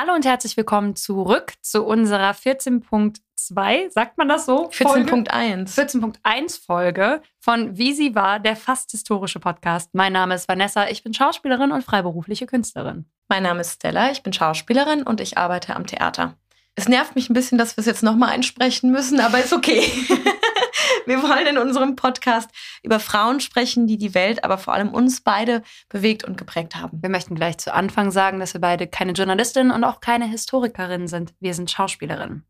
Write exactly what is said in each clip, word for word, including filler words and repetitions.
Hallo und herzlich willkommen zurück zu unserer vierzehn Punkt zwei, sagt man das so? vierzehn Punkt eins. vierzehn Punkt eins Folge von Wie sie war, der fast historische Podcast. Mein Name ist Vanessa, ich bin Schauspielerin und freiberufliche Künstlerin. Mein Name ist Stella, ich bin Schauspielerin und ich arbeite am Theater. Es nervt mich ein bisschen, dass wir es jetzt nochmal einsprechen müssen, aber ist okay. Wir wollen in unserem Podcast über Frauen sprechen, die die Welt, aber vor allem uns beide bewegt und geprägt haben. Wir möchten gleich zu Anfang sagen, dass wir beide keine Journalistin und auch keine Historikerin sind. Wir sind Schauspielerinnen.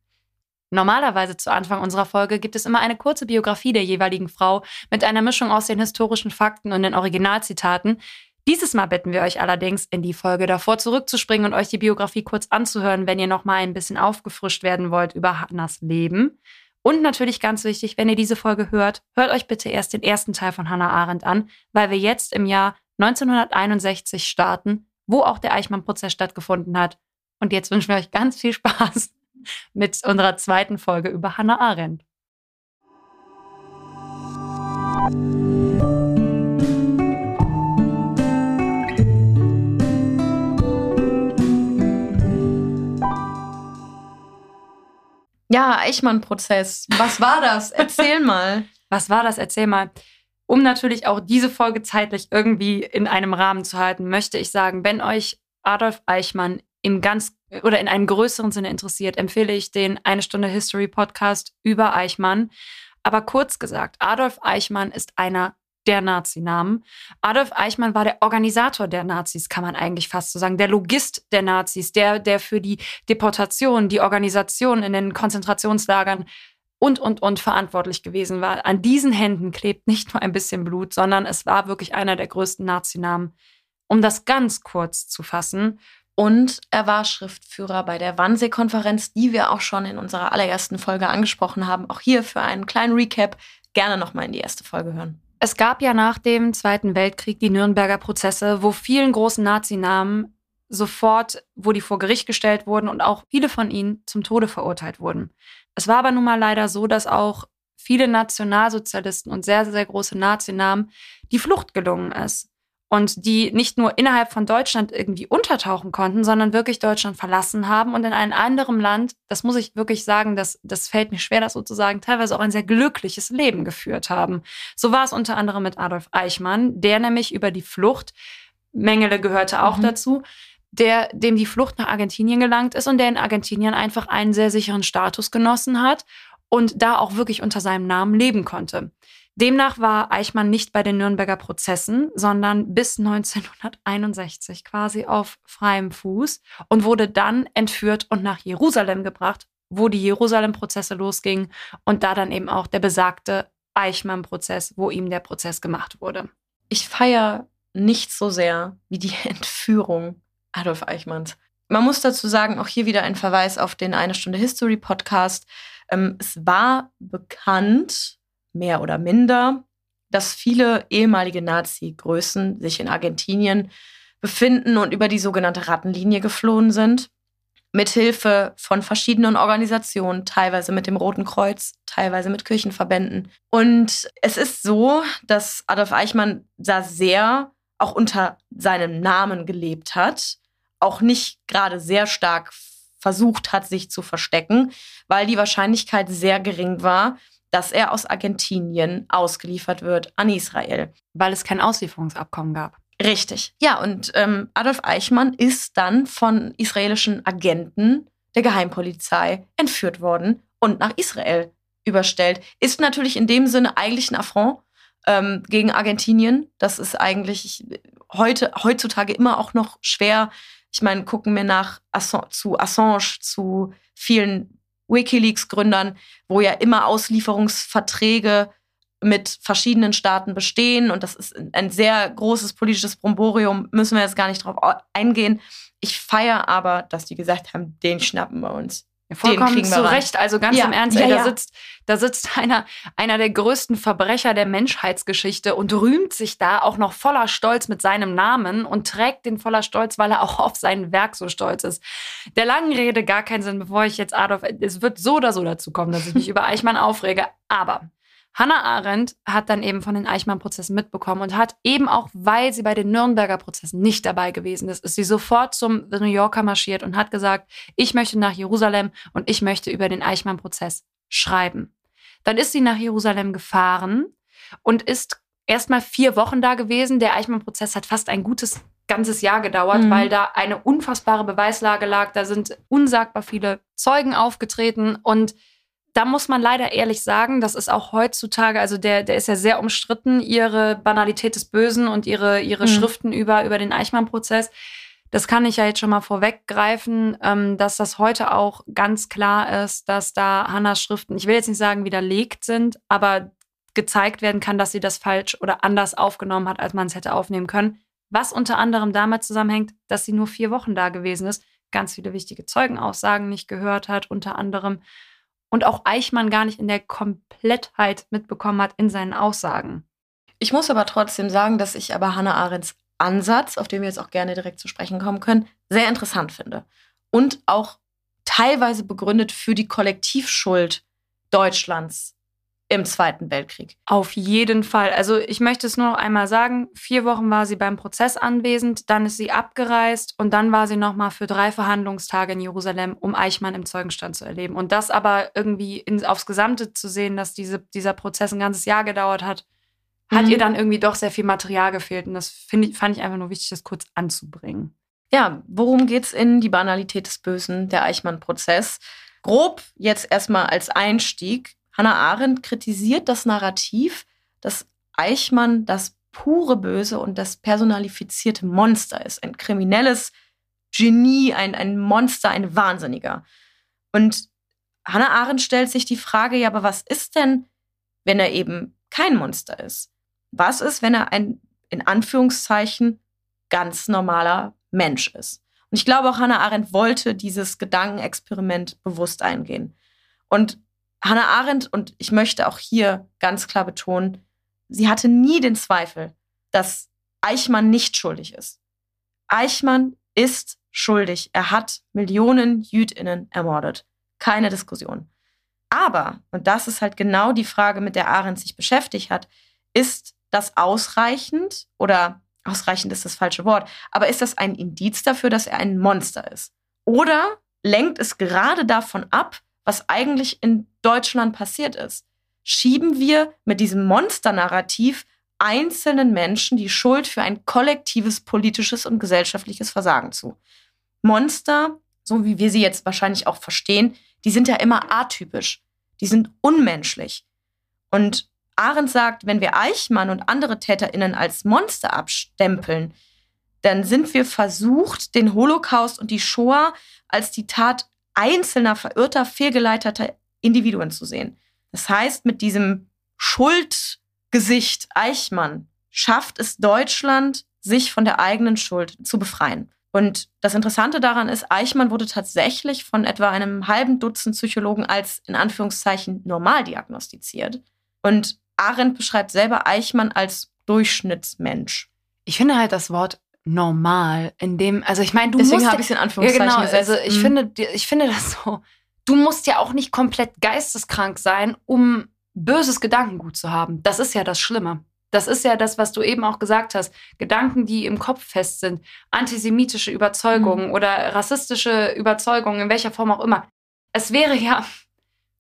Normalerweise zu Anfang unserer Folge gibt es immer eine kurze Biografie der jeweiligen Frau mit einer Mischung aus den historischen Fakten und den Originalzitaten. Dieses Mal bitten wir euch allerdings, in die Folge davor zurückzuspringen und euch die Biografie kurz anzuhören, wenn ihr nochmal ein bisschen aufgefrischt werden wollt über Hannahs Leben. Und natürlich ganz wichtig, wenn ihr diese Folge hört, hört euch bitte erst den ersten Teil von Hannah Arendt an, weil wir jetzt im Jahr neunzehnhunderteinundsechzig starten, wo auch der Eichmann-Prozess stattgefunden hat. Und jetzt wünschen wir euch ganz viel Spaß mit unserer zweiten Folge über Hannah Arendt. Ja, Eichmann-Prozess. Was war das? Erzähl mal. Was war das? Erzähl mal. Um natürlich auch diese Folge zeitlich irgendwie in einem Rahmen zu halten, möchte ich sagen, wenn euch Adolf Eichmann im ganz oder in einem größeren Sinne interessiert, empfehle ich den Eine Stunde History Podcast über Eichmann. Aber kurz gesagt, Adolf Eichmann ist einer der Nazinamen. Adolf Eichmann war der Organisator der Nazis, kann man eigentlich fast so sagen, der Logist der Nazis, der, der für die Deportation, die Organisation in den Konzentrationslagern und, und, und verantwortlich gewesen war. An diesen Händen klebt nicht nur ein bisschen Blut, sondern es war wirklich einer der größten Nazinamen. Um das ganz kurz zu fassen. Und er war Schriftführer bei der Wannsee-Konferenz, die wir auch schon in unserer allerersten Folge angesprochen haben. Auch hier für einen kleinen Recap gerne nochmal in die erste Folge hören. Es gab ja nach dem Zweiten Weltkrieg die Nürnberger Prozesse, wo vielen großen Nazinamen sofort, wo die vor Gericht gestellt wurden und auch viele von ihnen zum Tode verurteilt wurden. Es war aber nun mal leider so, dass auch viele Nationalsozialisten und sehr, sehr große Nazinamen die Flucht gelungen ist. Und die nicht nur innerhalb von Deutschland irgendwie untertauchen konnten, sondern wirklich Deutschland verlassen haben und in einem anderen Land, das muss ich wirklich sagen, das, das fällt mir schwer, das sozusagen, teilweise auch ein sehr glückliches Leben geführt haben. So war es unter anderem mit Adolf Eichmann, der nämlich über die Flucht, Mengele gehörte auch mhm. dazu, der, dem die Flucht nach Argentinien gelangt ist und der in Argentinien einfach einen sehr sicheren Status genossen hat und da auch wirklich unter seinem Namen leben konnte. Demnach war Eichmann nicht bei den Nürnberger Prozessen, sondern bis neunzehnhunderteinundsechzig quasi auf freiem Fuß und wurde dann entführt und nach Jerusalem gebracht, wo die Jerusalem-Prozesse losgingen und da dann eben auch der besagte Eichmann-Prozess, wo ihm der Prozess gemacht wurde. Ich feiere nicht so sehr wie die Entführung Adolf Eichmanns. Man muss dazu sagen, auch hier wieder ein Verweis auf den Eine Stunde History Podcast. Es war bekannt, mehr oder minder, dass viele ehemalige Nazi-Größen sich in Argentinien befinden und über die sogenannte Rattenlinie geflohen sind, mithilfe von verschiedenen Organisationen, teilweise mit dem Roten Kreuz, teilweise mit Kirchenverbänden. Und es ist so, dass Adolf Eichmann da sehr auch unter seinem Namen gelebt hat, auch nicht gerade sehr stark versucht hat, sich zu verstecken, weil die Wahrscheinlichkeit sehr gering war, dass er aus Argentinien ausgeliefert wird an Israel. Weil es kein Auslieferungsabkommen gab. Richtig. Ja, und ähm, Adolf Eichmann ist dann von israelischen Agenten der Geheimpolizei entführt worden und nach Israel überstellt. Ist natürlich in dem Sinne eigentlich ein Affront ähm, gegen Argentinien. Das ist eigentlich heute, heutzutage immer auch noch schwer. Ich meine, gucken wir nach Assange, zu Assange, zu vielen WikiLeaks-Gründern, wo ja immer Auslieferungsverträge mit verschiedenen Staaten bestehen. Und das ist ein sehr großes politisches Brimborium, müssen wir jetzt gar nicht drauf eingehen. Ich feiere aber, dass die gesagt haben, den schnappen wir uns. Vollkommen den zu Recht, rein. Also ganz ja. im Ernst, ja, ey, da, ja. sitzt, da sitzt einer, einer der größten Verbrecher der Menschheitsgeschichte und rühmt sich da auch noch voller Stolz mit seinem Namen und trägt den voller Stolz, weil er auch auf sein Werk so stolz ist. Der langen Rede gar keinen Sinn, bevor ich jetzt Adolf, es wird so oder so dazu kommen, dass ich mich über Eichmann aufrege, aber Hannah Arendt hat dann eben von den Eichmann-Prozessen mitbekommen und hat eben auch, weil sie bei den Nürnberger Prozessen nicht dabei gewesen ist, ist sie sofort zum New Yorker marschiert und hat gesagt, ich möchte nach Jerusalem und ich möchte über den Eichmann-Prozess schreiben. Dann ist sie nach Jerusalem gefahren und ist erstmal vier Wochen da gewesen. Der Eichmann-Prozess hat fast ein gutes ganzes Jahr gedauert, mhm. weil da eine unfassbare Beweislage lag. Da sind unsagbar viele Zeugen aufgetreten und da muss man leider ehrlich sagen, das ist auch heutzutage, also der, der ist ja sehr umstritten, ihre Banalität des Bösen und ihre, ihre mhm. Schriften über, über den Eichmann-Prozess. Das kann ich ja jetzt schon mal vorweggreifen, ähm, dass das heute auch ganz klar ist, dass da Hannahs Schriften, ich will jetzt nicht sagen widerlegt sind, aber gezeigt werden kann, dass sie das falsch oder anders aufgenommen hat, als man es hätte aufnehmen können. Was unter anderem damit zusammenhängt, dass sie nur vier Wochen da gewesen ist, ganz viele wichtige Zeugenaussagen nicht gehört hat, unter anderem. Und auch Eichmann gar nicht in der Komplettheit mitbekommen hat in seinen Aussagen. Ich muss aber trotzdem sagen, dass ich aber Hannah Arendts Ansatz, auf den wir jetzt auch gerne direkt zu sprechen kommen können, sehr interessant finde. Und auch teilweise begründet für die Kollektivschuld Deutschlands im Zweiten Weltkrieg. Auf jeden Fall. Also ich möchte es nur noch einmal sagen, vier Wochen war sie beim Prozess anwesend, dann ist sie abgereist und dann war sie nochmal für drei Verhandlungstage in Jerusalem, um Eichmann im Zeugenstand zu erleben. Und das aber irgendwie in, aufs Gesamte zu sehen, dass diese, dieser Prozess ein ganzes Jahr gedauert hat, hat mhm. ihr dann irgendwie doch sehr viel Material gefehlt. Und das find ich, fand ich einfach nur wichtig, das kurz anzubringen. Ja, worum geht's in die Banalität des Bösen, der Eichmann-Prozess? Grob jetzt erstmal als Einstieg. Hannah Arendt kritisiert das Narrativ, dass Eichmann das pure Böse und das personifizierte Monster ist. Ein kriminelles Genie, ein, ein Monster, ein Wahnsinniger. Und Hannah Arendt stellt sich die Frage, ja, aber was ist denn, wenn er eben kein Monster ist? Was ist, wenn er ein, in Anführungszeichen, ganz normaler Mensch ist? Und ich glaube, auch Hannah Arendt wollte dieses Gedankenexperiment bewusst eingehen. Und Hannah Arendt, und ich möchte auch hier ganz klar betonen, sie hatte nie den Zweifel, dass Eichmann nicht schuldig ist. Eichmann ist schuldig. Er hat Millionen JüdInnen ermordet. Keine Diskussion. Aber, und das ist halt genau die Frage, mit der Arendt sich beschäftigt hat, ist das ausreichend, oder ausreichend ist das falsche Wort, aber ist das ein Indiz dafür, dass er ein Monster ist? Oder lenkt es gerade davon ab, was eigentlich in Deutschland passiert ist? Schieben wir mit diesem Monsternarrativ einzelnen Menschen die Schuld für ein kollektives politisches und gesellschaftliches Versagen zu? Monster, so wie wir sie jetzt wahrscheinlich auch verstehen, die sind ja immer atypisch. Die sind unmenschlich. Und Arendt sagt, wenn wir Eichmann und andere TäterInnen als Monster abstempeln, dann sind wir versucht, den Holocaust und die Shoah als die Tat einzelner, verirrter, fehlgeleiteter Individuen zu sehen. Das heißt, mit diesem Schuldgesicht Eichmann schafft es Deutschland, sich von der eigenen Schuld zu befreien. Und das Interessante daran ist, Eichmann wurde tatsächlich von etwa einem halben Dutzend Psychologen als, in Anführungszeichen, normal diagnostiziert. Und Arendt beschreibt selber Eichmann als Durchschnittsmensch. Ich finde halt das Wort normal, in dem, also ich meine, du Deswegen musst... Deswegen habe ich es in Anführungszeichen ja, genau, gesetzt. Also ich, mhm. finde, ich finde das so, du musst ja auch nicht komplett geisteskrank sein, um böses Gedankengut zu haben. Das ist ja das Schlimme. Das ist ja das, was du eben auch gesagt hast. Gedanken, die im Kopf fest sind, antisemitische Überzeugungen mhm. oder rassistische Überzeugungen, in welcher Form auch immer. Es wäre ja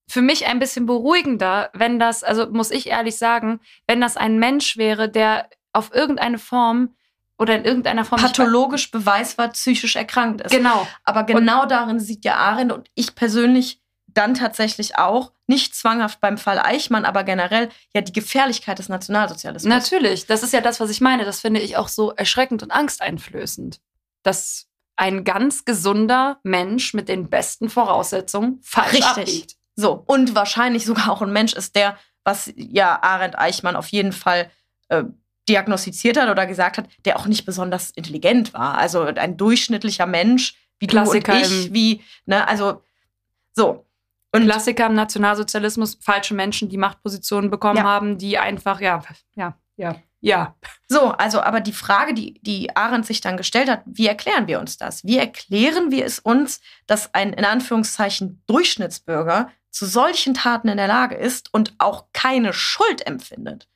für mich ein bisschen beruhigender, wenn das, also muss ich ehrlich sagen, wenn das ein Mensch wäre, der auf irgendeine Form oder in irgendeiner Form pathologisch beweisbar psychisch erkrankt ist. Genau. Aber genau und darin sieht ja Arendt und ich persönlich dann tatsächlich auch, nicht zwanghaft beim Fall Eichmann, aber generell ja die Gefährlichkeit des Nationalsozialismus. Natürlich, das ist ja das, was ich meine. Das finde ich auch so erschreckend und angsteinflößend, dass ein ganz gesunder Mensch mit den besten Voraussetzungen falsch Richtig. abbiegt. So, und wahrscheinlich sogar auch ein Mensch ist, der, was ja Arendt Eichmann auf jeden Fall äh, diagnostiziert hat oder gesagt hat, der auch nicht besonders intelligent war. Also ein durchschnittlicher Mensch, wie Klassiker du und ich, wie, ne, also so. Und Klassiker im Nationalsozialismus, falsche Menschen, die Machtpositionen bekommen ja. haben, die einfach, ja, ja, ja, ja. So, also aber die Frage, die, die Arendt sich dann gestellt hat, wie erklären wir uns das? Wie erklären wir es uns, dass ein, in Anführungszeichen, Durchschnittsbürger zu solchen Taten in der Lage ist und auch keine Schuld empfindet.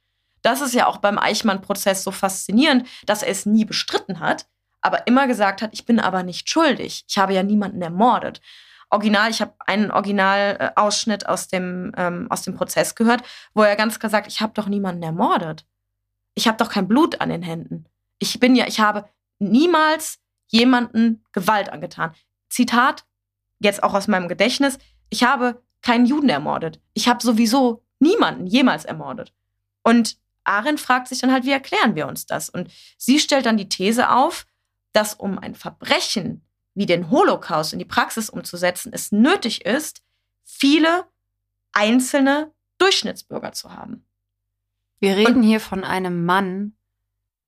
Das ist ja auch beim Eichmann-Prozess so faszinierend, dass er es nie bestritten hat, aber immer gesagt hat, ich bin aber nicht schuldig. Ich habe ja niemanden ermordet. Original, ich habe einen Originalausschnitt aus dem, ähm, aus dem Prozess gehört, wo er ganz klar sagt, ich habe doch niemanden ermordet. Ich habe doch kein Blut an den Händen. Ich bin ja, ich habe niemals jemanden Gewalt angetan. Zitat, jetzt auch aus meinem Gedächtnis, ich habe keinen Juden ermordet. Ich habe sowieso niemanden jemals ermordet. Und Arendt fragt sich dann halt, wie erklären wir uns das? Und sie stellt dann die These auf, dass um ein Verbrechen wie den Holocaust in die Praxis umzusetzen, es nötig ist, viele einzelne Durchschnittsbürger zu haben. Wir reden Und, hier von einem Mann,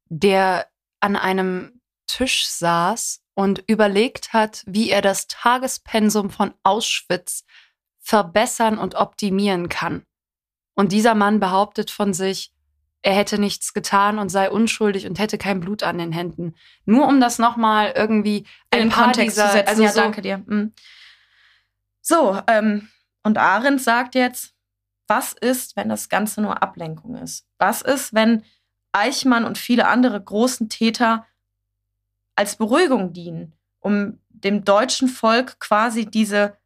der an einem Tisch saß und überlegt hat, wie er das Tagespensum von Auschwitz verbessern und optimieren kann. Und dieser Mann behauptet von sich, er hätte nichts getan und sei unschuldig und hätte kein Blut an den Händen. Nur um das nochmal irgendwie in den Kontext zu setzen. Also ja, so, danke dir. Mhm. So, ähm, und Arendt sagt jetzt, was ist, wenn das Ganze nur Ablenkung ist? Was ist, wenn Eichmann und viele andere großen Täter als Beruhigung dienen, um dem deutschen Volk quasi diese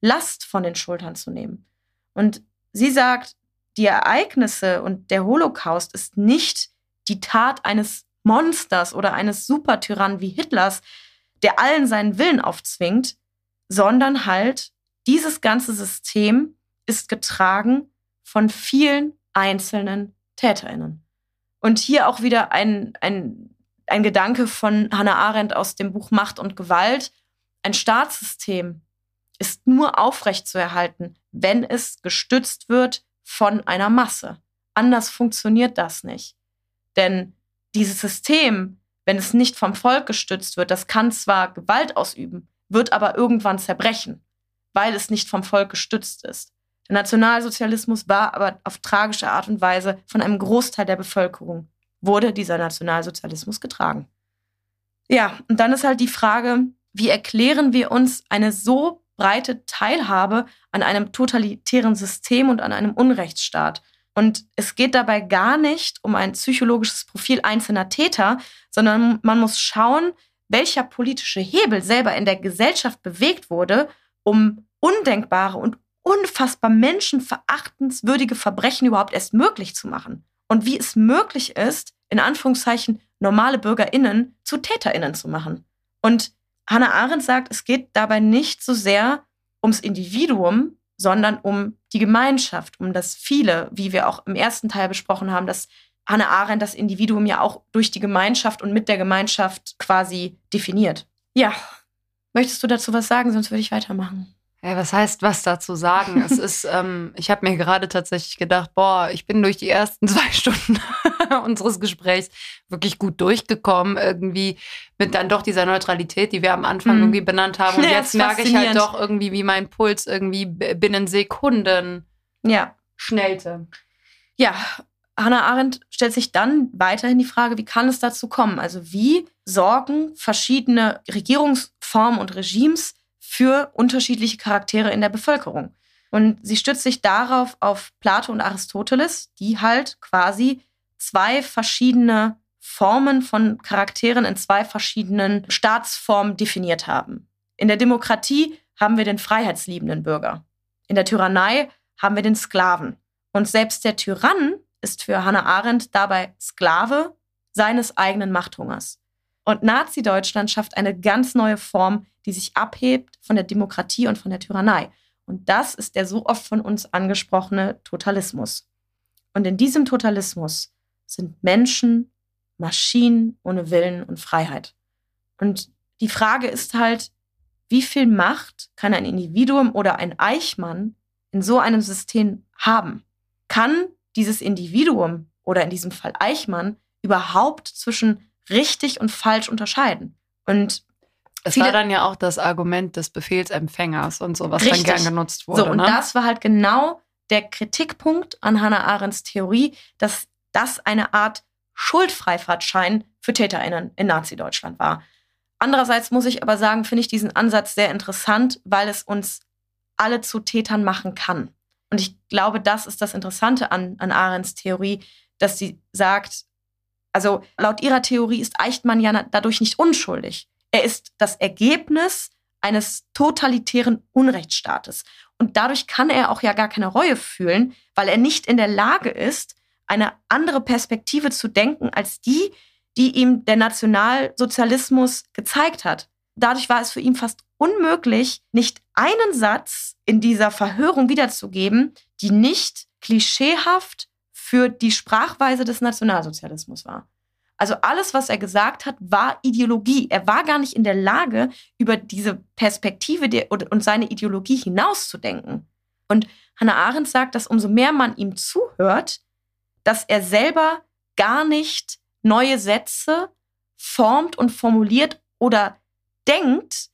Last von den Schultern zu nehmen? Und sie sagt, die Ereignisse und der Holocaust ist nicht die Tat eines Monsters oder eines Supertyrannen wie Hitlers, der allen seinen Willen aufzwingt, sondern halt dieses ganze System ist getragen von vielen einzelnen TäterInnen. Und hier auch wieder ein, ein, ein Gedanke von Hannah Arendt aus dem Buch Macht und Gewalt. Ein Staatssystem ist nur aufrechtzuerhalten, wenn es gestützt wird von einer Masse. Anders funktioniert das nicht. Denn dieses System, wenn es nicht vom Volk gestützt wird, das kann zwar Gewalt ausüben, wird aber irgendwann zerbrechen, weil es nicht vom Volk gestützt ist. Der Nationalsozialismus war aber auf tragische Art und Weise von einem Großteil der Bevölkerung, wurde dieser Nationalsozialismus getragen. Ja, und dann ist halt die Frage, wie erklären wir uns eine so breite Teilhabe an einem totalitären System und an einem Unrechtsstaat. Und es geht dabei gar nicht um ein psychologisches Profil einzelner Täter, sondern man muss schauen, welcher politische Hebel selber in der Gesellschaft bewegt wurde, um undenkbare und unfassbar menschenverachtenswürdige Verbrechen überhaupt erst möglich zu machen. Und wie es möglich ist, in Anführungszeichen normale BürgerInnen zu TäterInnen zu machen. Und Hannah Arendt sagt, es geht dabei nicht so sehr ums Individuum, sondern um die Gemeinschaft, um das Viele, wie wir auch im ersten Teil besprochen haben, dass Hannah Arendt das Individuum ja auch durch die Gemeinschaft und mit der Gemeinschaft quasi definiert. Ja, möchtest du dazu was sagen? Sonst würde ich weitermachen. Ja, was heißt, was dazu sagen? Es ist, ähm, ich habe mir gerade tatsächlich gedacht, boah, ich bin durch die ersten zwei Stunden unseres Gesprächs wirklich gut durchgekommen, irgendwie mit dann doch dieser Neutralität, die wir am Anfang mm. irgendwie benannt haben. Und ja, jetzt merke ich halt doch irgendwie, wie mein Puls irgendwie binnen Sekunden ja. schnellte. Ja, Hannah Arendt stellt sich dann weiterhin die Frage, wie kann es dazu kommen? Also wie sorgen verschiedene Regierungsformen und Regimes für unterschiedliche Charaktere in der Bevölkerung. Und sie stützt sich darauf auf Plato und Aristoteles, die halt quasi zwei verschiedene Formen von Charakteren in zwei verschiedenen Staatsformen definiert haben. In der Demokratie haben wir den freiheitsliebenden Bürger. In der Tyrannei haben wir den Sklaven. Und selbst der Tyrann ist für Hannah Arendt dabei Sklave seines eigenen Machthungers. Und Nazi-Deutschland schafft eine ganz neue Form, die sich abhebt von der Demokratie und von der Tyrannei. Und das ist der so oft von uns angesprochene Totalismus. Und in diesem Totalismus sind Menschen Maschinen ohne Willen und Freiheit. Und die Frage ist halt, wie viel Macht kann ein Individuum oder ein Eichmann in so einem System haben? Kann dieses Individuum oder in diesem Fall Eichmann überhaupt zwischen richtig und falsch unterscheiden? Und es war dann ja auch das Argument des Befehlsempfängers und so, was richtig dann gern genutzt wurde. So, und ne? das war halt genau der Kritikpunkt an Hannah Arendts Theorie, dass das eine Art Schuldfreifahrtschein für TäterInnen in Nazi-Deutschland war. Andererseits muss ich aber sagen, finde ich diesen Ansatz sehr interessant, weil es uns alle zu Tätern machen kann. Und ich glaube, das ist das Interessante an, an Arendts Theorie, dass sie sagt, also laut ihrer Theorie ist Eichmann ja dadurch nicht unschuldig. Er ist das Ergebnis eines totalitären Unrechtsstaates. Und dadurch kann er auch ja gar keine Reue fühlen, weil er nicht in der Lage ist, eine andere Perspektive zu denken als die, die ihm der Nationalsozialismus gezeigt hat. Dadurch war es für ihn fast unmöglich, nicht einen Satz in dieser Verhörung wiederzugeben, die nicht klischeehaft für die Sprachweise des Nationalsozialismus war. Also alles, was er gesagt hat, war Ideologie. Er war gar nicht in der Lage, über diese Perspektive und seine Ideologie hinauszudenken. Und Hannah Arendt sagt, dass umso mehr man ihm zuhört, dass er selber gar nicht neue Sätze formt und formuliert oder denkt,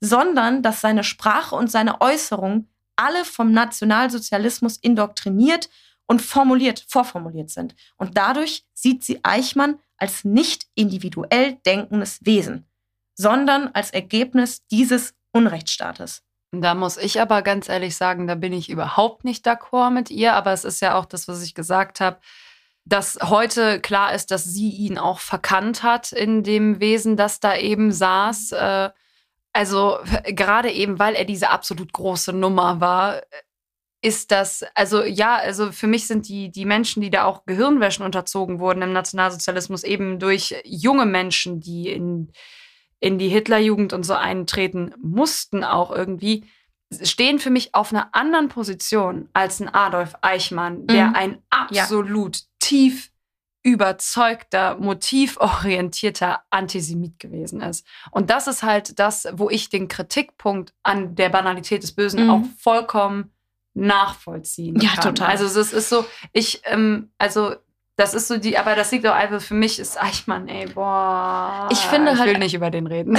sondern dass seine Sprache und seine Äußerungen alle vom Nationalsozialismus indoktriniert und formuliert, vorformuliert sind. Und dadurch sieht sie Eichmann als nicht individuell denkendes Wesen, sondern als Ergebnis dieses Unrechtsstaates. Da muss ich aber ganz ehrlich sagen, da bin ich überhaupt nicht d'accord mit ihr. Aber es ist ja auch das, was ich gesagt habe, dass heute klar ist, dass sie ihn auch verkannt hat in dem Wesen, das da eben saß. Also gerade eben, weil er diese absolut große Nummer war, ist das, also ja, also für mich sind die, die Menschen, die da auch Gehirnwäschen unterzogen wurden im Nationalsozialismus, eben durch junge Menschen, die in, in die Hitlerjugend und so eintreten mussten auch irgendwie, stehen für mich auf einer anderen Position als ein Adolf Eichmann, der mhm. ein absolut ja. tief überzeugter, motivorientierter Antisemit gewesen ist. Und das ist halt das, wo ich den Kritikpunkt an der Banalität des Bösen mhm. auch vollkommen nachvollziehen ja, kann. Total. Also das ist so, ich, ähm, also das ist so die, aber das liegt doch einfach, für mich ist Eichmann, ey, boah. Ich finde ich halt, will nicht über den reden.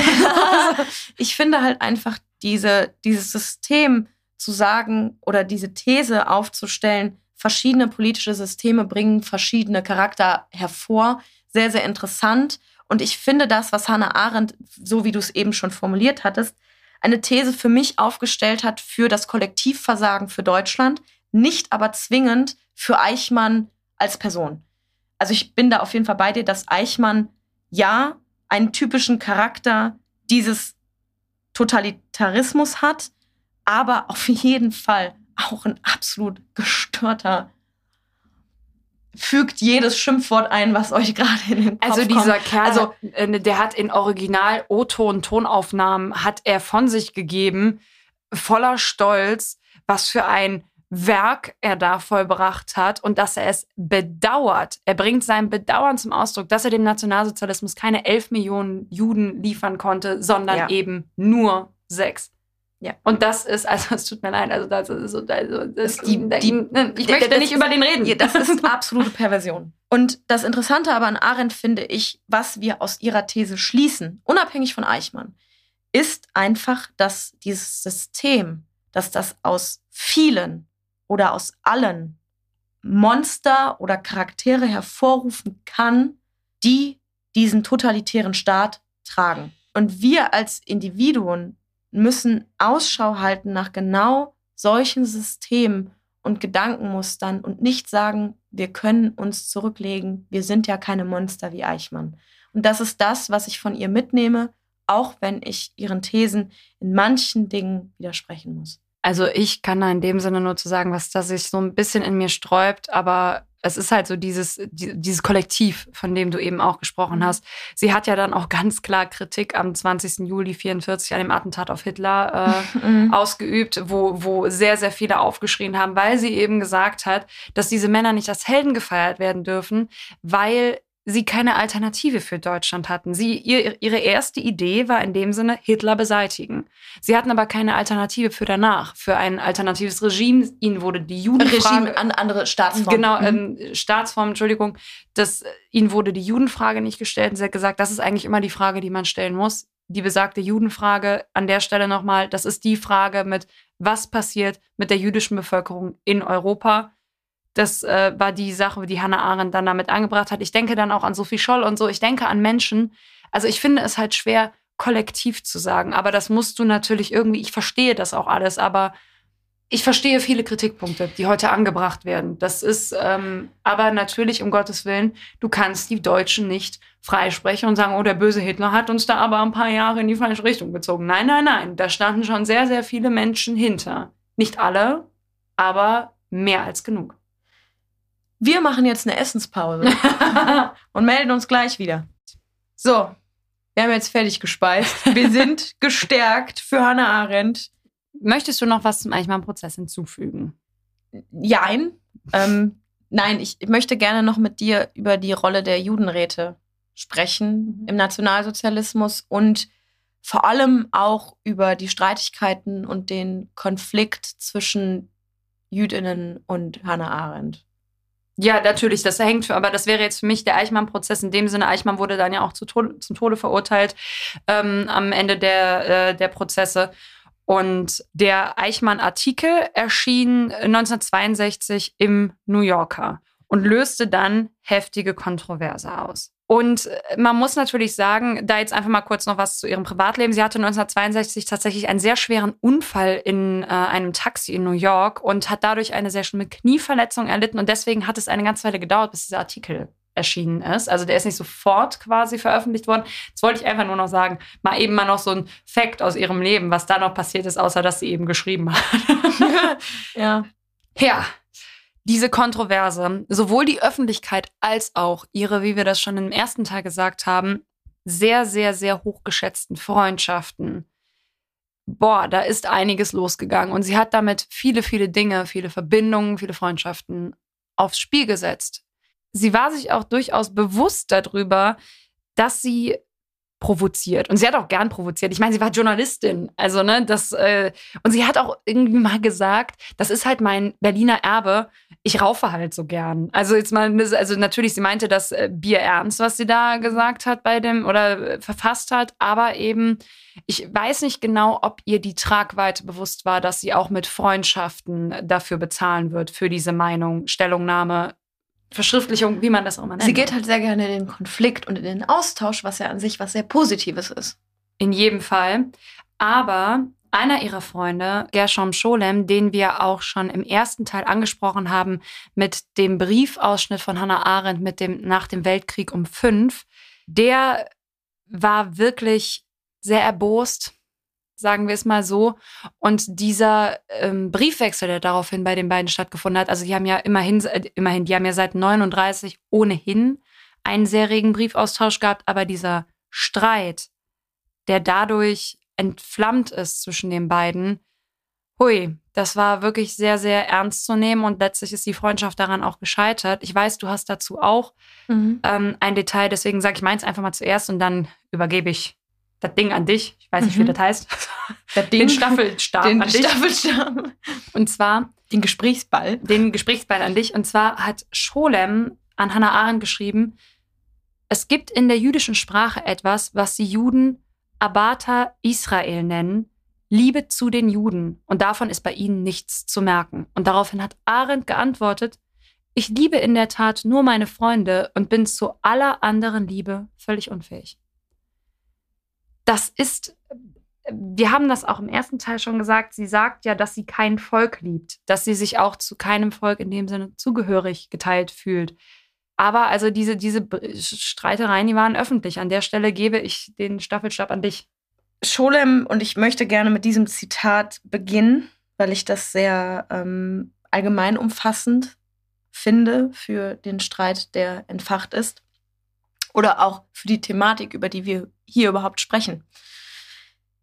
Ich finde halt einfach diese, dieses System zu sagen oder diese These aufzustellen, verschiedene politische Systeme bringen verschiedene Charakter hervor, sehr, sehr interessant. Und ich finde das, was Hannah Arendt, so wie du es eben schon formuliert hattest, eine These für mich aufgestellt hat für das Kollektivversagen für Deutschland, nicht aber zwingend für Eichmann als Person. Also ich bin da auf jeden Fall bei dir, dass Eichmann ja einen typischen Charakter dieses Totalitarismus hat, aber auf jeden Fall auch ein absolut gestörter. Fügt jedes Schimpfwort ein, was euch gerade in den Kopf kommt. Also dieser kommt. Kerl, also, äh, der hat in Original O-Ton, Tonaufnahmen, hat er von sich gegeben, voller Stolz, was für ein Werk er da vollbracht hat und dass er es bedauert. Er bringt sein Bedauern zum Ausdruck, dass er dem Nationalsozialismus keine elf Millionen Juden liefern konnte, sondern ja. eben nur sechs. Ja. Und das ist, also es tut mir leid, also das ist so, also das, die, die, ich möchte nicht ist, über den reden. Das ist absolute Perversion. Und das Interessante aber an Arendt finde ich, was wir aus ihrer These schließen, unabhängig von Eichmann, ist einfach, dass dieses System, dass das aus vielen oder aus allen Monster oder Charaktere hervorrufen kann, die diesen totalitären Staat tragen. Und wir als Individuen müssen Ausschau halten nach genau solchen Systemen und Gedankenmustern und nicht sagen, wir können uns zurücklegen, wir sind ja keine Monster wie Eichmann. Und das ist das, was ich von ihr mitnehme, auch wenn ich ihren Thesen in manchen Dingen widersprechen muss. Also ich kann da in dem Sinne nur zu sagen, was da sich so ein bisschen in mir sträubt, aber es ist halt so dieses, dieses Kollektiv, von dem du eben auch gesprochen hast. Sie hat ja dann auch ganz klar Kritik am zwanzigsten Juli vierundvierzig an dem Attentat auf Hitler äh, mhm. ausgeübt, wo, wo sehr, sehr viele aufgeschrien haben, weil sie eben gesagt hat, dass diese Männer nicht als Helden gefeiert werden dürfen, weil sie keine Alternative für Deutschland hatten. Sie, ihr, ihre erste Idee war in dem Sinne, Hitler beseitigen. Sie hatten aber keine Alternative für danach, für ein alternatives Regime. Ihnen wurde die Judenfrage... Regime, andere Staatsform. Genau, ähm, Staatsform, Entschuldigung. Das, ihnen wurde die Judenfrage nicht gestellt. Und sie hat gesagt, das ist eigentlich immer die Frage, die man stellen muss. Die besagte Judenfrage, an der Stelle nochmal, das ist die Frage mit, was passiert mit der jüdischen Bevölkerung in Europa? Das äh, war die Sache, die Hannah Arendt dann damit angebracht hat. Ich denke dann auch an Sophie Scholl und so. Ich denke an Menschen. Also ich finde es halt schwer, kollektiv zu sagen. Aber das musst du natürlich irgendwie, ich verstehe das auch alles, aber Ich verstehe viele Kritikpunkte, die heute angebracht werden. Das ist ähm, aber natürlich, um Gottes Willen, du kannst die Deutschen nicht freisprechen und sagen, oh, der böse Hitler hat uns da aber ein paar Jahre in die falsche Richtung gezogen. Nein, nein, nein, da standen schon sehr, sehr viele Menschen hinter. Nicht alle, aber mehr als genug. Wir machen jetzt eine Essenspause und melden uns gleich wieder. So, wir haben jetzt fertig gespeist. Wir sind gestärkt für Hannah Arendt. Möchtest du noch was zum Eichmann-Prozess hinzufügen? Nein. Ähm, nein, ich möchte gerne noch mit dir über die Rolle der Judenräte sprechen, mhm, im Nationalsozialismus und vor allem auch über die Streitigkeiten und den Konflikt zwischen JüdInnen und Hannah Arendt. Ja, natürlich, das hängt für, aber das wäre jetzt für mich der Eichmann-Prozess in dem Sinne. Eichmann wurde dann ja auch zu Tode, zum Tode verurteilt ähm, am Ende der, äh, der Prozesse. Und der Eichmann-Artikel erschien neunzehnhundertzweiundsechzig im New Yorker und löste dann heftige Kontroverse aus. Und man muss natürlich sagen, da jetzt einfach mal kurz noch was zu ihrem Privatleben. Sie hatte neunzehnhundertzweiundsechzig tatsächlich einen sehr schweren Unfall in äh, einem Taxi in New York und hat dadurch eine sehr schlimme Knieverletzung erlitten. Und deswegen hat es eine ganze Weile gedauert, bis dieser Artikel erschienen ist. Also der ist nicht sofort quasi veröffentlicht worden. Das wollte ich einfach nur noch sagen. Mal eben mal noch so ein Fact aus ihrem Leben, was da noch passiert ist, außer dass sie eben geschrieben hat. Ja. Ja, diese Kontroverse, sowohl die Öffentlichkeit als auch ihre, wie wir das schon im ersten Teil gesagt haben, sehr, sehr, sehr hochgeschätzten Freundschaften. Boah, da ist einiges losgegangen. Und sie hat damit viele, viele Dinge, viele Verbindungen, viele Freundschaften aufs Spiel gesetzt. Sie war sich auch durchaus bewusst darüber, dass sie provoziert. Und sie hat auch gern provoziert. Ich meine, sie war Journalistin. Also, ne, das, äh, und sie hat auch irgendwie mal gesagt, das ist halt mein Berliner Erbe. Ich raufe halt so gern. Also, jetzt mal, also natürlich, sie meinte das äh, Bier ernst, was sie da gesagt hat bei dem oder äh, verfasst hat. Aber eben, ich weiß nicht genau, ob ihr die Tragweite bewusst war, dass sie auch mit Freundschaften dafür bezahlen wird, für diese Meinung, Stellungnahme, Verschriftlichung, wie man das auch immer nennt. Sie geht halt sehr gerne in den Konflikt und in den Austausch, was ja an sich was sehr Positives ist. In jedem Fall. Aber einer ihrer Freunde, Gershom Scholem, den wir auch schon im ersten Teil angesprochen haben, mit dem Briefausschnitt von Hannah Arendt mit dem nach dem Weltkrieg um fünf, der war wirklich sehr erbost, sagen wir es mal so. Und dieser ähm, Briefwechsel, der daraufhin bei den beiden stattgefunden hat, also die haben ja immerhin, äh, immerhin, die haben ja seit neununddreißig ohnehin einen sehr regen Briefaustausch gehabt, aber dieser Streit, der dadurch entflammt ist zwischen den beiden, hui, das war wirklich sehr, sehr ernst zu nehmen und letztlich ist die Freundschaft daran auch gescheitert. Ich weiß, du hast dazu auch mhm. ähm, ein Detail, deswegen sage ich meins einfach mal zuerst und dann übergebe ich das Ding an dich, ich weiß nicht, mhm. wie das heißt. Das Ding, den Staffelstab den an dich. Staffelstab. Und zwar den Gesprächsball. Den Gesprächsball an dich. Und zwar hat Scholem an Hannah Arendt geschrieben, es gibt in der jüdischen Sprache etwas, was die Juden Ahavat Israel nennen, Liebe zu den Juden. Und davon ist bei ihnen nichts zu merken. Und daraufhin hat Arendt geantwortet, ich liebe in der Tat nur meine Freunde und bin zu aller anderen Liebe völlig unfähig. Das ist, wir haben das auch im ersten Teil schon gesagt, sie sagt ja, dass sie kein Volk liebt, dass sie sich auch zu keinem Volk in dem Sinne zugehörig geteilt fühlt. Aber also diese, diese Streitereien, die waren öffentlich. An der Stelle gebe ich den Staffelstab an dich. Scholem, und ich möchte gerne mit diesem Zitat beginnen, weil ich das sehr ähm, allgemein umfassend finde für den Streit, der entfacht ist. Oder auch für die Thematik, über die wir hier überhaupt sprechen.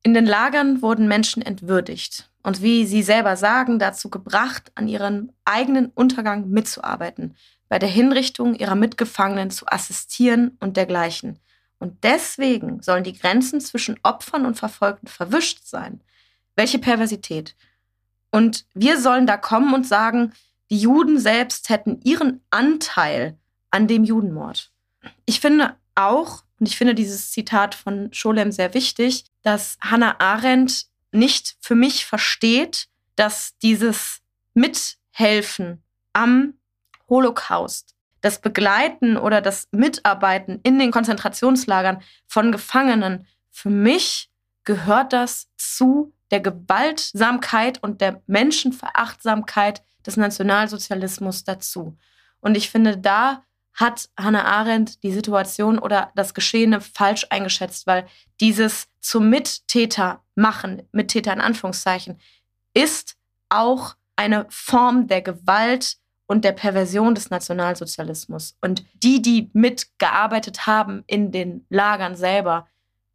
In den Lagern wurden Menschen entwürdigt und wie sie selber sagen, dazu gebracht, an ihrem eigenen Untergang mitzuarbeiten, bei der Hinrichtung ihrer Mitgefangenen zu assistieren und dergleichen. Und deswegen sollen die Grenzen zwischen Opfern und Verfolgten verwischt sein. Welche Perversität! Und wir sollen da kommen und sagen, die Juden selbst hätten ihren Anteil an dem Judenmord. Ich finde auch, und ich finde dieses Zitat von Scholem sehr wichtig, dass Hannah Arendt nicht für mich versteht, dass dieses Mithelfen am Holocaust, das Begleiten oder das Mitarbeiten in den Konzentrationslagern von Gefangenen, für mich gehört das zu der Gewaltsamkeit und der Menschenverachtsamkeit des Nationalsozialismus dazu. Und ich finde, da hat Hannah Arendt die Situation oder das Geschehene falsch eingeschätzt, weil dieses zum Mittäter machen, Mittäter in Anführungszeichen, ist auch eine Form der Gewalt und der Perversion des Nationalsozialismus. Und die, die mitgearbeitet haben in den Lagern selber,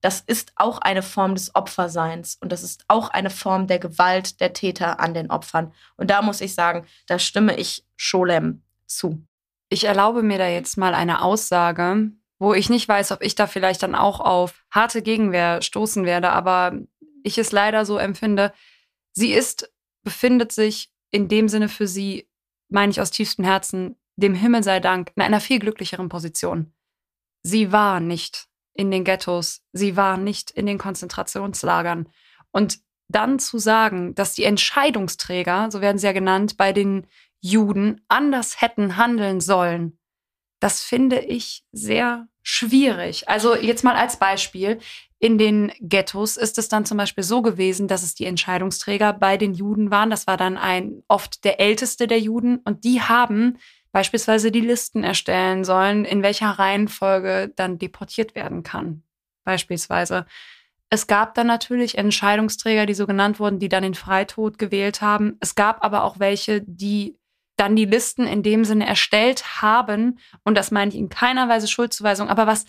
das ist auch eine Form des Opferseins und das ist auch eine Form der Gewalt der Täter an den Opfern. Und da muss ich sagen, da stimme ich Scholem zu. Ich erlaube mir da jetzt mal eine Aussage, wo ich nicht weiß, ob ich da vielleicht dann auch auf harte Gegenwehr stoßen werde, aber ich es leider so empfinde. Sie ist, befindet sich in dem Sinne für sie, meine ich aus tiefstem Herzen, dem Himmel sei Dank, in einer viel glücklicheren Position. Sie war nicht in den Ghettos, sie war nicht in den Konzentrationslagern. Und dann zu sagen, dass die Entscheidungsträger, so werden sie ja genannt, bei den Juden anders hätten handeln sollen, das finde ich sehr schwierig. Also jetzt mal als Beispiel, in den Ghettos ist es dann zum Beispiel so gewesen, dass es die Entscheidungsträger bei den Juden waren. Das war dann ein oft der älteste der Juden und die haben beispielsweise die Listen erstellen sollen, in welcher Reihenfolge dann deportiert werden kann, beispielsweise. Es gab dann natürlich Entscheidungsträger, die so genannt wurden, die dann den Freitod gewählt haben. Es gab aber auch welche, die dann die Listen in dem Sinne erstellt haben. Und das meine ich in keiner Weise Schuldzuweisung. Aber was,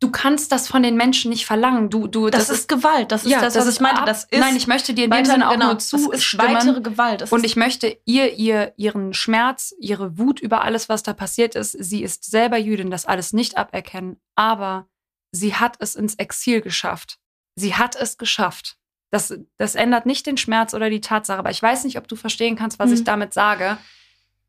du kannst das von den Menschen nicht verlangen. Du, du, das, das ist Gewalt. Das ist ja, das, was das ich meinte. Das ist Nein, ich möchte dir in weiter, dem Sinne auch genau, nur zustimmen. Es ist weitere Gewalt. Und ich möchte ihr, ihr ihren Schmerz, ihre Wut über alles, was da passiert ist, sie ist selber Jüdin, das alles nicht aberkennen. Aber sie hat es ins Exil geschafft. Sie hat es geschafft. Das, das ändert nicht den Schmerz oder die Tatsache. Aber ich weiß nicht, ob du verstehen kannst, was hm. ich damit sage.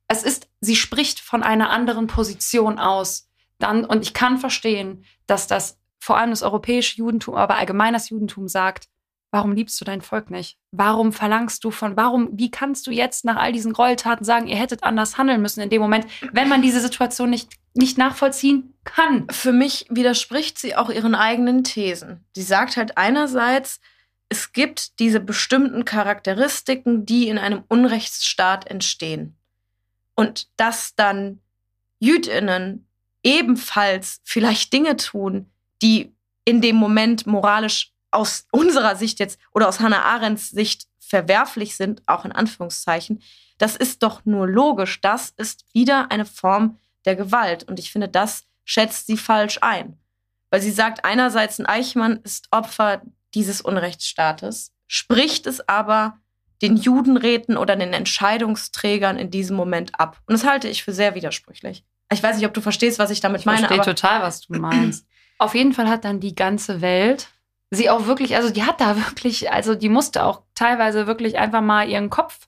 Es ist, sie spricht von einer anderen Position aus. Dann, und ich kann verstehen, dass das vor allem das europäische Judentum, aber allgemein das Judentum sagt, warum liebst du dein Volk nicht? Warum verlangst du von, warum, wie kannst du jetzt nach all diesen Gräueltaten sagen, ihr hättet anders handeln müssen in dem Moment, wenn man diese Situation nicht, nicht nachvollziehen kann? Für mich widerspricht sie auch ihren eigenen Thesen. Sie sagt halt einerseits, es gibt diese bestimmten Charakteristiken, die in einem Unrechtsstaat entstehen. Und dass dann JüdInnen ebenfalls vielleicht Dinge tun, die in dem Moment moralisch aus unserer Sicht jetzt oder aus Hannah Arendts Sicht verwerflich sind, auch in Anführungszeichen, das ist doch nur logisch. Das ist wieder eine Form der Gewalt. Und ich finde, das schätzt sie falsch ein. Weil sie sagt, einerseits ein Eichmann ist Opfer dieses Unrechtsstaates, spricht es aber den Judenräten oder den Entscheidungsträgern in diesem Moment ab. Und das halte ich für sehr widersprüchlich. Ich weiß nicht, ob du verstehst, was ich damit ich meine. Ich verstehe total, was du meinst. Auf jeden Fall hat dann die ganze Welt sie auch wirklich, also die hat da wirklich, also die musste auch teilweise wirklich einfach mal ihren Kopf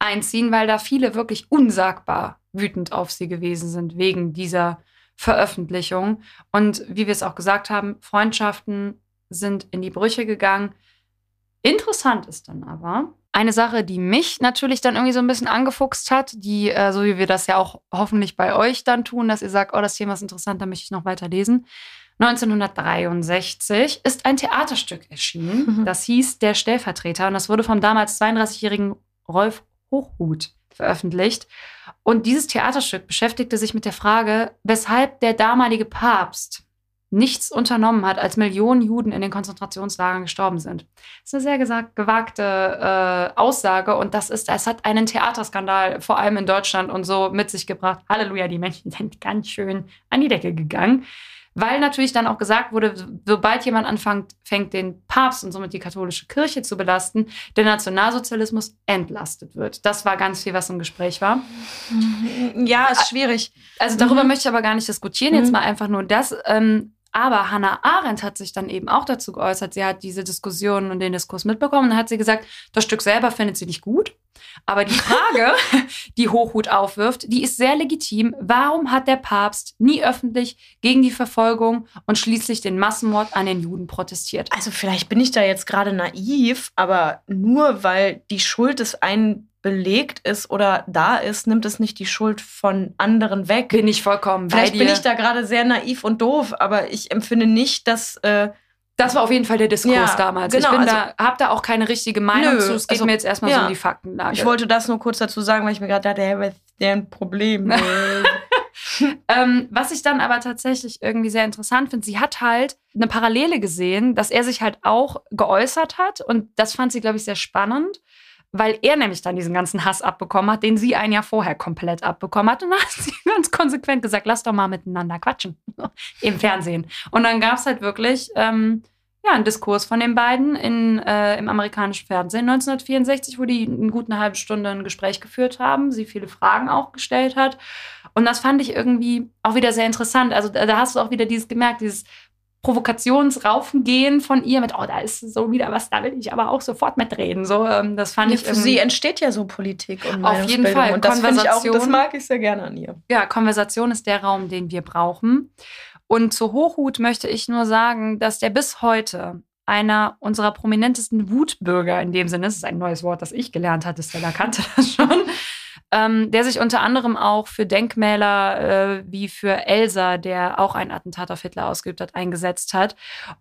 einziehen, weil da viele wirklich unsagbar wütend auf sie gewesen sind wegen dieser Veröffentlichung. Und wie wir es auch gesagt haben, Freundschaften sind in die Brüche gegangen. Interessant ist dann aber eine Sache, die mich natürlich dann irgendwie so ein bisschen angefuchst hat, die, äh, so wie wir das ja auch hoffentlich bei euch dann tun, dass ihr sagt, oh, das Thema ist interessant, da möchte ich noch weiterlesen. neunzehnhundertdreiundsechzig ist ein Theaterstück erschienen, mhm. das hieß Der Stellvertreter und das wurde vom damals zweiunddreißigjährigen Rolf Hochhuth veröffentlicht. Und dieses Theaterstück beschäftigte sich mit der Frage, weshalb der damalige Papst nichts unternommen hat, als Millionen Juden in den Konzentrationslagern gestorben sind. Das ist eine sehr gesagt, gewagte äh, Aussage und das ist, es hat einen Theaterskandal, vor allem in Deutschland und so, mit sich gebracht. Halleluja, die Menschen sind ganz schön an die Decke gegangen. Weil natürlich dann auch gesagt wurde, sobald jemand anfängt, fängt den Papst und somit die katholische Kirche zu belasten, der Nationalsozialismus entlastet wird. Das war ganz viel, was im Gespräch war. Ja, ist schwierig. Also darüber mhm. möchte ich aber gar nicht diskutieren, jetzt mhm. mal einfach nur das. Aber Hannah Arendt hat sich dann eben auch dazu geäußert. Sie hat diese Diskussion und den Diskurs mitbekommen und hat sie gesagt, das Stück selber findet sie nicht gut. Aber die Frage, die Hochhuth aufwirft, die ist sehr legitim. Warum hat der Papst nie öffentlich gegen die Verfolgung und schließlich den Massenmord an den Juden protestiert? Also vielleicht bin ich da jetzt gerade naiv, aber nur weil die Schuld des einen belegt ist oder da ist, nimmt es nicht die Schuld von anderen weg. Bin ich vollkommen bei dir. Vielleicht bin ich da gerade sehr naiv und doof, aber ich empfinde nicht, dass äh, Das war auf jeden Fall der Diskurs ja, damals. Genau, ich bin also, da, habe da auch keine richtige Meinung nö, zu. Es geht also, mir jetzt erstmal ja. so um die Faktenlage. Ich wollte das nur kurz dazu sagen, weil ich mir gerade dachte, hey, was ist denn ein Problem? ähm, was ich dann aber tatsächlich irgendwie sehr interessant finde, sie hat halt eine Parallele gesehen, dass er sich halt auch geäußert hat. Und das fand sie, glaube ich, sehr spannend, weil er nämlich dann diesen ganzen Hass abbekommen hat, den sie ein Jahr vorher komplett abbekommen hat. Und dann hat sie ganz konsequent gesagt, lass doch mal miteinander quatschen im Fernsehen. Und dann gab es halt wirklich ähm, ja, einen Diskurs von den beiden in, äh, im amerikanischen Fernsehen neunzehnhundertvierundsechzig, wo die eine gute halbe Stunde ein Gespräch geführt haben, sie viele Fragen auch gestellt hat. Und das fand ich irgendwie auch wieder sehr interessant. Also da hast du auch wieder dieses gemerkt, dieses Provokationsraufengehen von ihr mit, oh, da ist so wieder was, da will ich aber auch sofort mitreden. So, ähm, das fand ja, ich für sie entsteht ja so Politik und Meinungsbildung. Auf jeden Fall. Und das, ich auch, das mag ich sehr gerne an ihr. Ja, Konversation ist der Raum, den wir brauchen. Und zu Hochhuth möchte ich nur sagen, dass der bis heute einer unserer prominentesten Wutbürger in dem Sinne, das ist ein neues Wort, das ich gelernt hatte, Stella kannte das schon, Ähm, der sich unter anderem auch für Denkmäler äh, wie für Elsa, der auch ein Attentat auf Hitler ausgeübt hat, eingesetzt hat.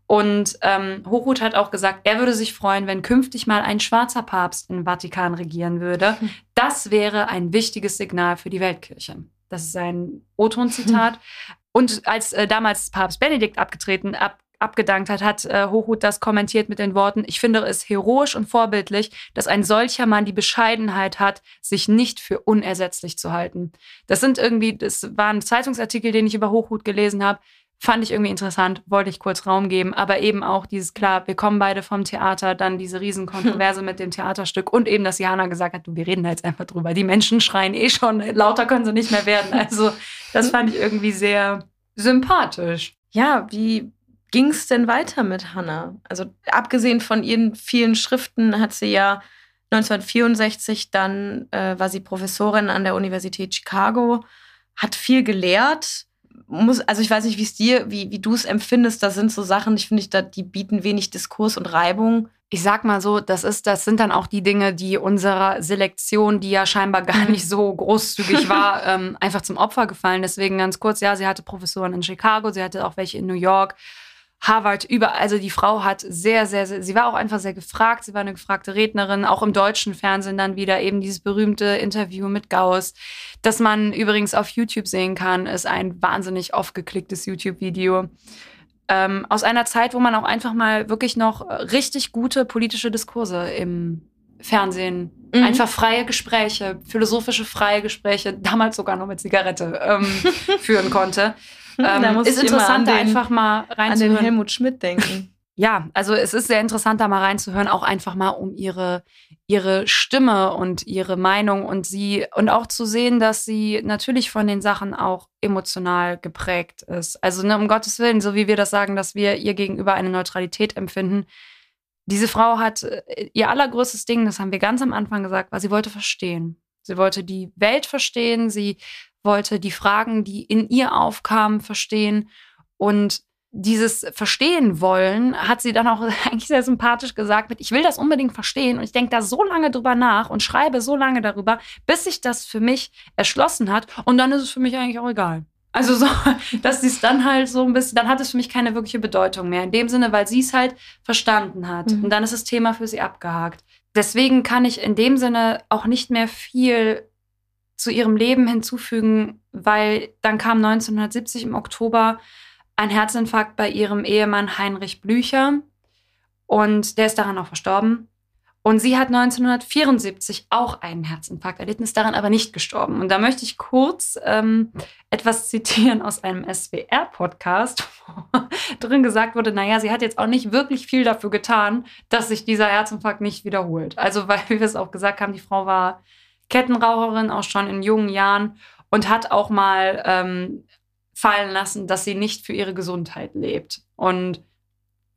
Und ähm, Hochhuth hat auch gesagt, er würde sich freuen, wenn künftig mal ein schwarzer Papst im Vatikan regieren würde. Hm. Das wäre ein wichtiges Signal für die Weltkirche. Das ist ein O-Ton-Zitat. Hm. Und als äh, damals Papst Benedikt abgetreten, ab abgedankt hat, hat äh, Hochhuth das kommentiert mit den Worten, ich finde es heroisch und vorbildlich, dass ein solcher Mann die Bescheidenheit hat, sich nicht für unersetzlich zu halten. Das sind irgendwie, das war ein Zeitungsartikel, den ich über Hochhuth gelesen habe, fand ich irgendwie interessant, wollte ich kurz Raum geben, aber eben auch dieses, klar, wir kommen beide vom Theater, dann diese Riesenkontroverse mit dem Theaterstück und eben, dass Jana gesagt hat, du, wir reden da jetzt einfach drüber, die Menschen schreien eh schon, lauter können sie nicht mehr werden. Also das fand ich irgendwie sehr sympathisch. Ja, wie ging es denn weiter mit Hannah? Also abgesehen von ihren vielen Schriften hat sie ja neunzehnhundertvierundsechzig, dann äh, war sie Professorin an der Universität Chicago, hat viel gelehrt. Muss, also ich weiß nicht, wie's dir, wie, wie du es empfindest, das sind so Sachen, ich finde, ich, da, die bieten wenig Diskurs und Reibung. Ich sag mal so, das ist, das sind dann auch die Dinge, die unserer Selektion, die ja scheinbar gar nicht so großzügig war, ähm, einfach zum Opfer gefallen. Deswegen ganz kurz, ja, sie hatte Professoren in Chicago, sie hatte auch welche in New York, Harvard, überall, also die Frau hat sehr, sehr, sehr, sie war auch einfach sehr gefragt, sie war eine gefragte Rednerin, auch im deutschen Fernsehen dann wieder eben dieses berühmte Interview mit Gauss, das man übrigens auf YouTube sehen kann, ist ein wahnsinnig oft geklicktes YouTube-Video. Ähm, aus einer Zeit, wo man auch einfach mal wirklich noch richtig gute politische Diskurse im Fernsehen, mhm. einfach freie Gespräche, philosophische freie Gespräche, damals sogar noch mit Zigarette ähm, führen konnte. Ähm, da muss ist interessant, da einfach mal reinzuhören. An den Helmut Schmidt denken. Ja, also es ist sehr interessant, da mal reinzuhören, auch einfach mal um ihre, ihre Stimme und ihre Meinung und sie und auch zu sehen, dass sie natürlich von den Sachen auch emotional geprägt ist. Also ne, um Gottes Willen, so wie wir das sagen, dass wir ihr gegenüber eine Neutralität empfinden. Diese Frau hat ihr allergrößtes Ding, das haben wir ganz am Anfang gesagt, war, sie wollte verstehen. Sie wollte die Welt verstehen, sie wollte die Fragen, die in ihr aufkamen, verstehen. Und dieses Verstehen wollen hat sie dann auch eigentlich sehr sympathisch gesagt mit, ich will das unbedingt verstehen und ich denke da so lange drüber nach und schreibe so lange darüber, bis sich das für mich erschlossen hat und dann ist es für mich eigentlich auch egal. Also so, dass sie es dann halt so ein bisschen, dann hat es für mich keine wirkliche Bedeutung mehr. In dem Sinne, weil sie es halt verstanden hat. Mhm. Und dann ist das Thema für sie abgehakt. Deswegen kann ich in dem Sinne auch nicht mehr viel zu ihrem Leben hinzufügen, weil dann kam neunzehnhundertsiebzig im Oktober ein Herzinfarkt bei ihrem Ehemann Heinrich Blücher und der ist daran auch verstorben. Und sie hat neunzehnhundertvierundsiebzig auch einen Herzinfarkt erlitten, ist daran aber nicht gestorben. Und da möchte ich kurz ähm, etwas zitieren aus einem S W R-Podcast, wo drin gesagt wurde, naja, sie hat jetzt auch nicht wirklich viel dafür getan, dass sich dieser Herzinfarkt nicht wiederholt. Also, weil, wie wir es auch gesagt haben, die Frau war Kettenraucherin, auch schon in jungen Jahren und hat auch mal ähm, fallen lassen, dass sie nicht für ihre Gesundheit lebt. Und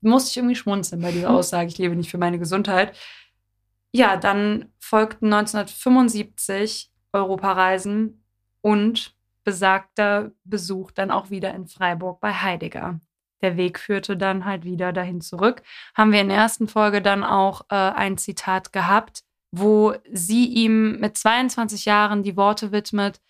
musste ich irgendwie schmunzeln bei dieser Aussage, ich lebe nicht für meine Gesundheit. Ja, dann folgten neunzehnhundertfünfundsiebzig Europareisen und besagter Besuch dann auch wieder in Freiburg bei Heidegger. Der Weg führte dann halt wieder dahin zurück. Haben wir in der ersten Folge dann auch äh, ein Zitat gehabt, wo sie ihm mit zweiundzwanzig Jahren die Worte widmet,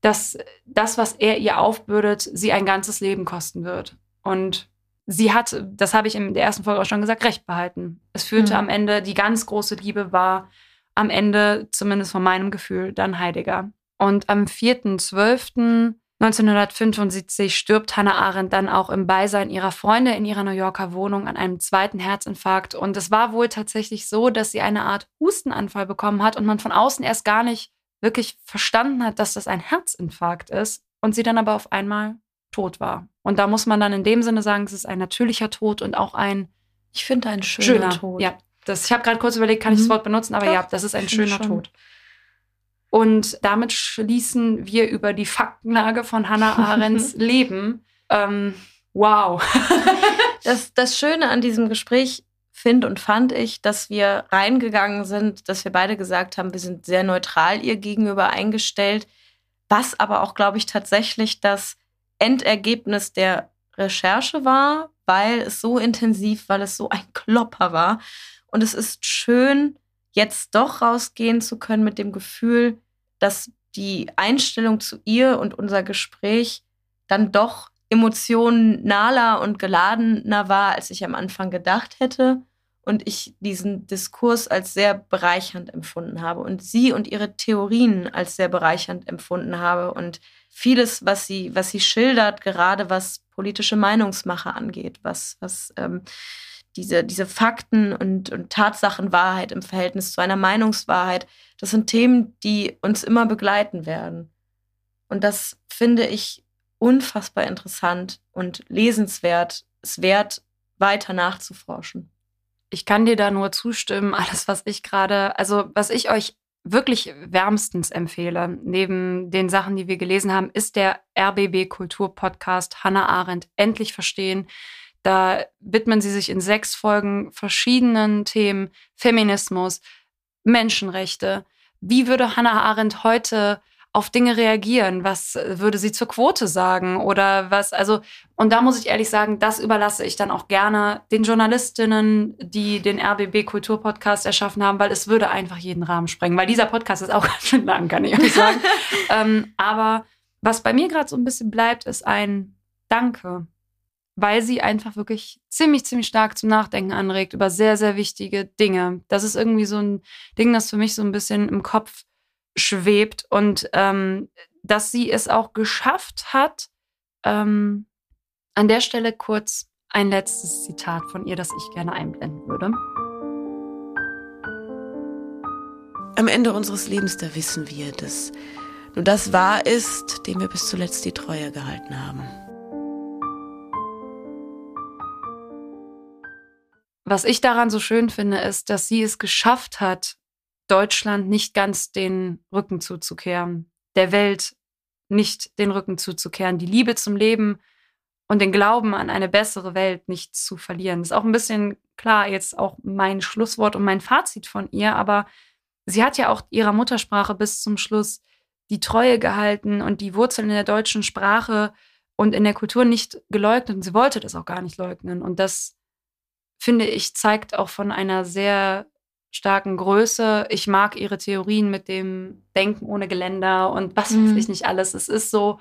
dass das, was er ihr aufbürdet, sie ein ganzes Leben kosten wird. Und sie hat, das habe ich in der ersten Folge auch schon gesagt, Recht behalten. Es führte mhm. am Ende, die ganz große Liebe war am Ende, zumindest von meinem Gefühl, dann Heidegger. Und am vierten zwölften neunzehnhundertfünfundsiebzig stirbt Hannah Arendt dann auch im Beisein ihrer Freunde in ihrer New Yorker Wohnung an einem zweiten Herzinfarkt. Und es war wohl tatsächlich so, dass sie eine Art Hustenanfall bekommen hat und man von außen erst gar nicht wirklich verstanden hat, dass das ein Herzinfarkt ist und sie dann aber auf einmal tot war. Und da muss man dann in dem Sinne sagen, es ist ein natürlicher Tod und auch ein ich finde ein schöner, schöner Tod. Ja, das, ich habe gerade kurz überlegt, kann mhm. ich das Wort benutzen, aber Doch, ja, das ist ein schöner schon. Tod. Und damit schließen wir über die Faktenlage von Hannah Arendts Leben. Ähm, wow. das, das Schöne an diesem Gespräch finde und fand ich, dass wir reingegangen sind, dass wir beide gesagt haben, wir sind sehr neutral ihr gegenüber eingestellt, was aber auch, glaube ich, tatsächlich das Endergebnis der Recherche war, weil es so intensiv, weil es so ein Klopper war. Und es ist schön, jetzt doch rausgehen zu können mit dem Gefühl, dass die Einstellung zu ihr und unser Gespräch dann doch emotionaler und geladener war, als ich am Anfang gedacht hätte und ich diesen Diskurs als sehr bereichernd empfunden habe und sie und ihre Theorien als sehr bereichernd empfunden habe und vieles, was sie, was sie schildert, gerade was politische Meinungsmache angeht, was, was ähm, diese, diese Fakten und, und Tatsachenwahrheit im Verhältnis zu einer Meinungswahrheit, das sind Themen, die uns immer begleiten werden. Und das finde ich unfassbar interessant und lesenswert, es wert, weiter nachzuforschen. Ich kann dir da nur zustimmen, alles, was ich gerade, also was ich euch wirklich wärmstens empfehle, neben den Sachen, die wir gelesen haben, ist der R B B Kultur Podcast Hannah Arendt endlich verstehen. Da widmen sie sich in sechs Folgen verschiedenen Themen, Feminismus, Menschenrechte. Wie würde Hannah Arendt heute auf Dinge reagieren? Was würde sie zur Quote sagen? Oder was, also, und da muss ich ehrlich sagen, das überlasse ich dann auch gerne den Journalistinnen, die den R B B Kulturpodcast erschaffen haben, weil es würde einfach jeden Rahmen sprengen. Weil dieser Podcast ist auch ganz schön lang, kann ich euch sagen. ähm, aber was bei mir gerade so ein bisschen bleibt, ist ein Danke. Weil sie einfach wirklich ziemlich, ziemlich stark zum Nachdenken anregt über sehr, sehr wichtige Dinge. Das ist irgendwie so ein Ding, das für mich so ein bisschen im Kopf schwebt und ähm, dass sie es auch geschafft hat. Ähm, an der Stelle kurz ein letztes Zitat von ihr, das ich gerne einblenden würde. Am Ende unseres Lebens, da wissen wir, dass nur das wahr ist, dem wir bis zuletzt die Treue gehalten haben. Was ich daran so schön finde, ist, dass sie es geschafft hat, Deutschland nicht ganz den Rücken zuzukehren, der Welt nicht den Rücken zuzukehren, die Liebe zum Leben und den Glauben an eine bessere Welt nicht zu verlieren. Das ist auch ein bisschen klar jetzt auch mein Schlusswort und mein Fazit von ihr, aber sie hat ja auch ihrer Muttersprache bis zum Schluss die Treue gehalten und die Wurzeln in der deutschen Sprache und in der Kultur nicht geleugnet und sie wollte das auch gar nicht leugnen. Und das, finde ich, zeigt auch von einer sehr starken Größe. Ich mag ihre Theorien mit dem Denken ohne Geländer und was weiß ich nicht alles. Es ist so,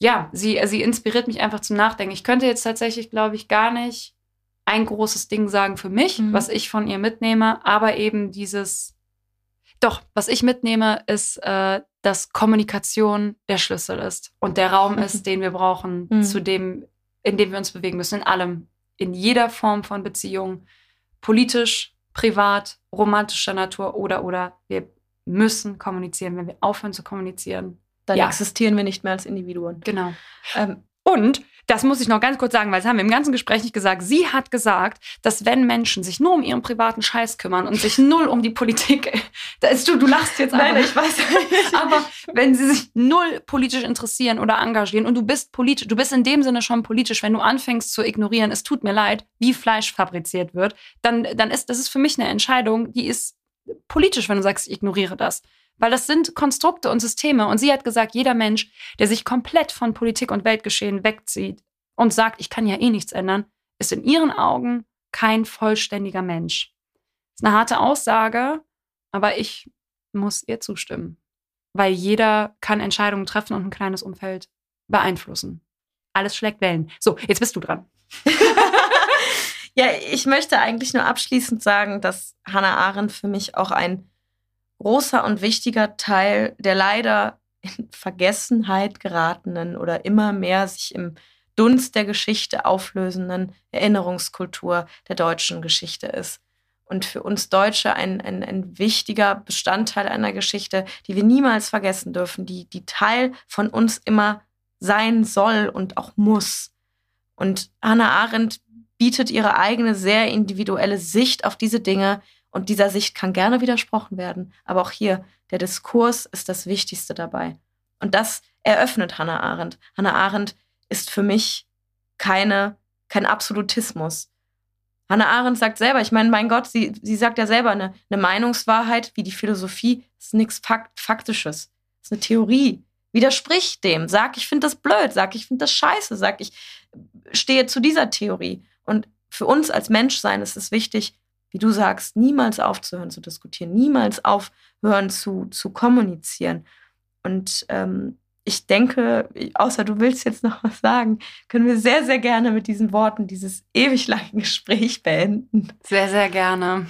ja, sie, sie inspiriert mich einfach zum Nachdenken. Ich könnte jetzt tatsächlich, glaube ich, gar nicht ein großes Ding sagen für mich, mhm. was ich von ihr mitnehme, aber eben dieses, doch, was ich mitnehme, ist, äh, dass Kommunikation der Schlüssel ist und der Raum mhm. ist, den wir brauchen, mhm. zu dem, in dem wir uns bewegen müssen, in allem, in jeder Form von Beziehung, politisch, privat, romantischer Natur oder, oder wir müssen kommunizieren. Wenn wir aufhören zu kommunizieren, dann ja. existieren wir nicht mehr als Individuen. Genau. Ähm, und, das muss ich noch ganz kurz sagen, weil das haben wir im ganzen Gespräch nicht gesagt, sie hat gesagt, dass wenn Menschen sich nur um ihren privaten Scheiß kümmern und sich null um die Politik, da ist du, du lachst jetzt einfach. Nein, ich weiß nicht. Aber wenn sie sich null politisch interessieren oder engagieren und du bist politisch, du bist in dem Sinne schon politisch, wenn du anfängst zu ignorieren, es tut mir leid, wie Fleisch fabriziert wird, dann, dann ist, das ist für mich eine Entscheidung, die ist politisch, wenn du sagst, ich ignoriere das. Weil das sind Konstrukte und Systeme. Und sie hat gesagt, jeder Mensch, der sich komplett von Politik und Weltgeschehen wegzieht und sagt, ich kann ja eh nichts ändern, ist in ihren Augen kein vollständiger Mensch. Das ist eine harte Aussage, aber ich muss ihr zustimmen. Weil jeder kann Entscheidungen treffen und ein kleines Umfeld beeinflussen. Alles schlägt Wellen. So, jetzt bist du dran. Ja, ich möchte eigentlich nur abschließend sagen, dass Hannah Arendt für mich auch ein großer und wichtiger Teil der leider in Vergessenheit geratenen oder immer mehr sich im Dunst der Geschichte auflösenden Erinnerungskultur der deutschen Geschichte ist. Und für uns Deutsche ein, ein, ein wichtiger Bestandteil einer Geschichte, die wir niemals vergessen dürfen, die, die Teil von uns immer sein soll und auch muss. Und Hannah Arendt bietet ihre eigene, sehr individuelle Sicht auf diese Dinge. Und dieser Sicht kann gerne widersprochen werden. Aber auch hier, der Diskurs ist das Wichtigste dabei. Und das eröffnet Hannah Arendt. Hannah Arendt ist für mich keine, kein Absolutismus. Hannah Arendt sagt selber, ich meine, mein Gott, sie, sie sagt ja selber, eine, eine Meinungswahrheit wie die Philosophie ist nichts Fakt, Faktisches. Ist eine Theorie. Widerspricht dem. Sag, ich finde das blöd. Sag, ich finde das scheiße. Sag, ich stehe zu dieser Theorie. Und für uns als Menschsein ist es wichtig, wie du sagst, niemals aufzuhören zu diskutieren, niemals aufhören zu, zu kommunizieren. Und ähm, ich denke, außer du willst jetzt noch was sagen, können wir sehr, sehr gerne mit diesen Worten dieses ewig lange Gespräch beenden. Sehr, sehr gerne.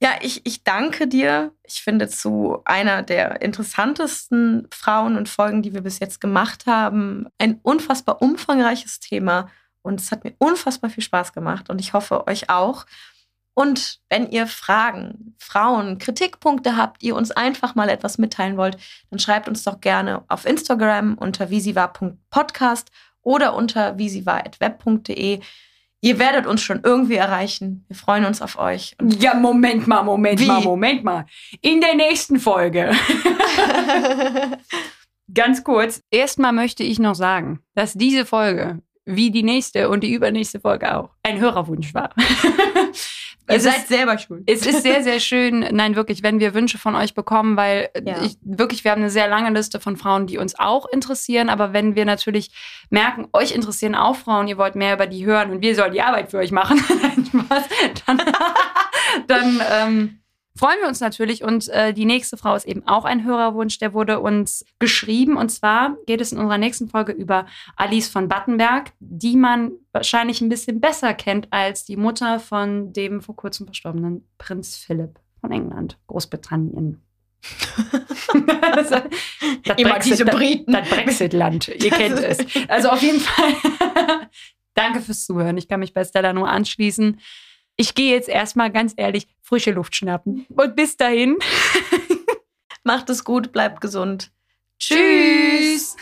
Ja, ich, ich danke dir. Ich finde, zu einer der interessantesten Frauen und Folgen, die wir bis jetzt gemacht haben, ein unfassbar umfangreiches Thema. Und es hat mir unfassbar viel Spaß gemacht und ich hoffe, euch auch. Und wenn ihr Fragen, Frauen, Kritikpunkte habt, ihr uns einfach mal etwas mitteilen wollt, dann schreibt uns doch gerne auf Instagram unter visiva Punkt podcast oder unter visiva at web Punkt de. Ihr werdet uns schon irgendwie erreichen. Wir freuen uns auf euch. Und ja, Moment mal, Moment Wie? mal, Moment mal. In der nächsten Folge. Ganz kurz. Erstmal möchte ich noch sagen, dass diese Folge wie die nächste und die übernächste Folge auch ein Hörerwunsch war. Ihr seid ist, selber schuld. Es ist sehr, sehr schön, nein, wirklich, wenn wir Wünsche von euch bekommen, weil ja. ich, wirklich, wir haben eine sehr lange Liste von Frauen, die uns auch interessieren. Aber wenn wir natürlich merken, euch interessieren auch Frauen, ihr wollt mehr über die hören und wir sollen die Arbeit für euch machen, dann, dann ähm, freuen wir uns natürlich. Und äh, die nächste Frau ist eben auch ein Hörerwunsch, der wurde uns geschrieben. Und zwar geht es in unserer nächsten Folge über Alice von Battenberg, die man wahrscheinlich ein bisschen besser kennt als die Mutter von dem vor kurzem verstorbenen Prinz Philip von England, Großbritannien. das, das Immer Brexit, diese Briten. Das, das Brexit-Land, ihr kennt es. Also auf jeden Fall, danke fürs Zuhören. Ich kann mich bei Stella nur anschließen. Ich gehe jetzt erstmal ganz ehrlich frische Luft schnappen. Und bis dahin. Macht es gut, bleibt gesund. Tschüss.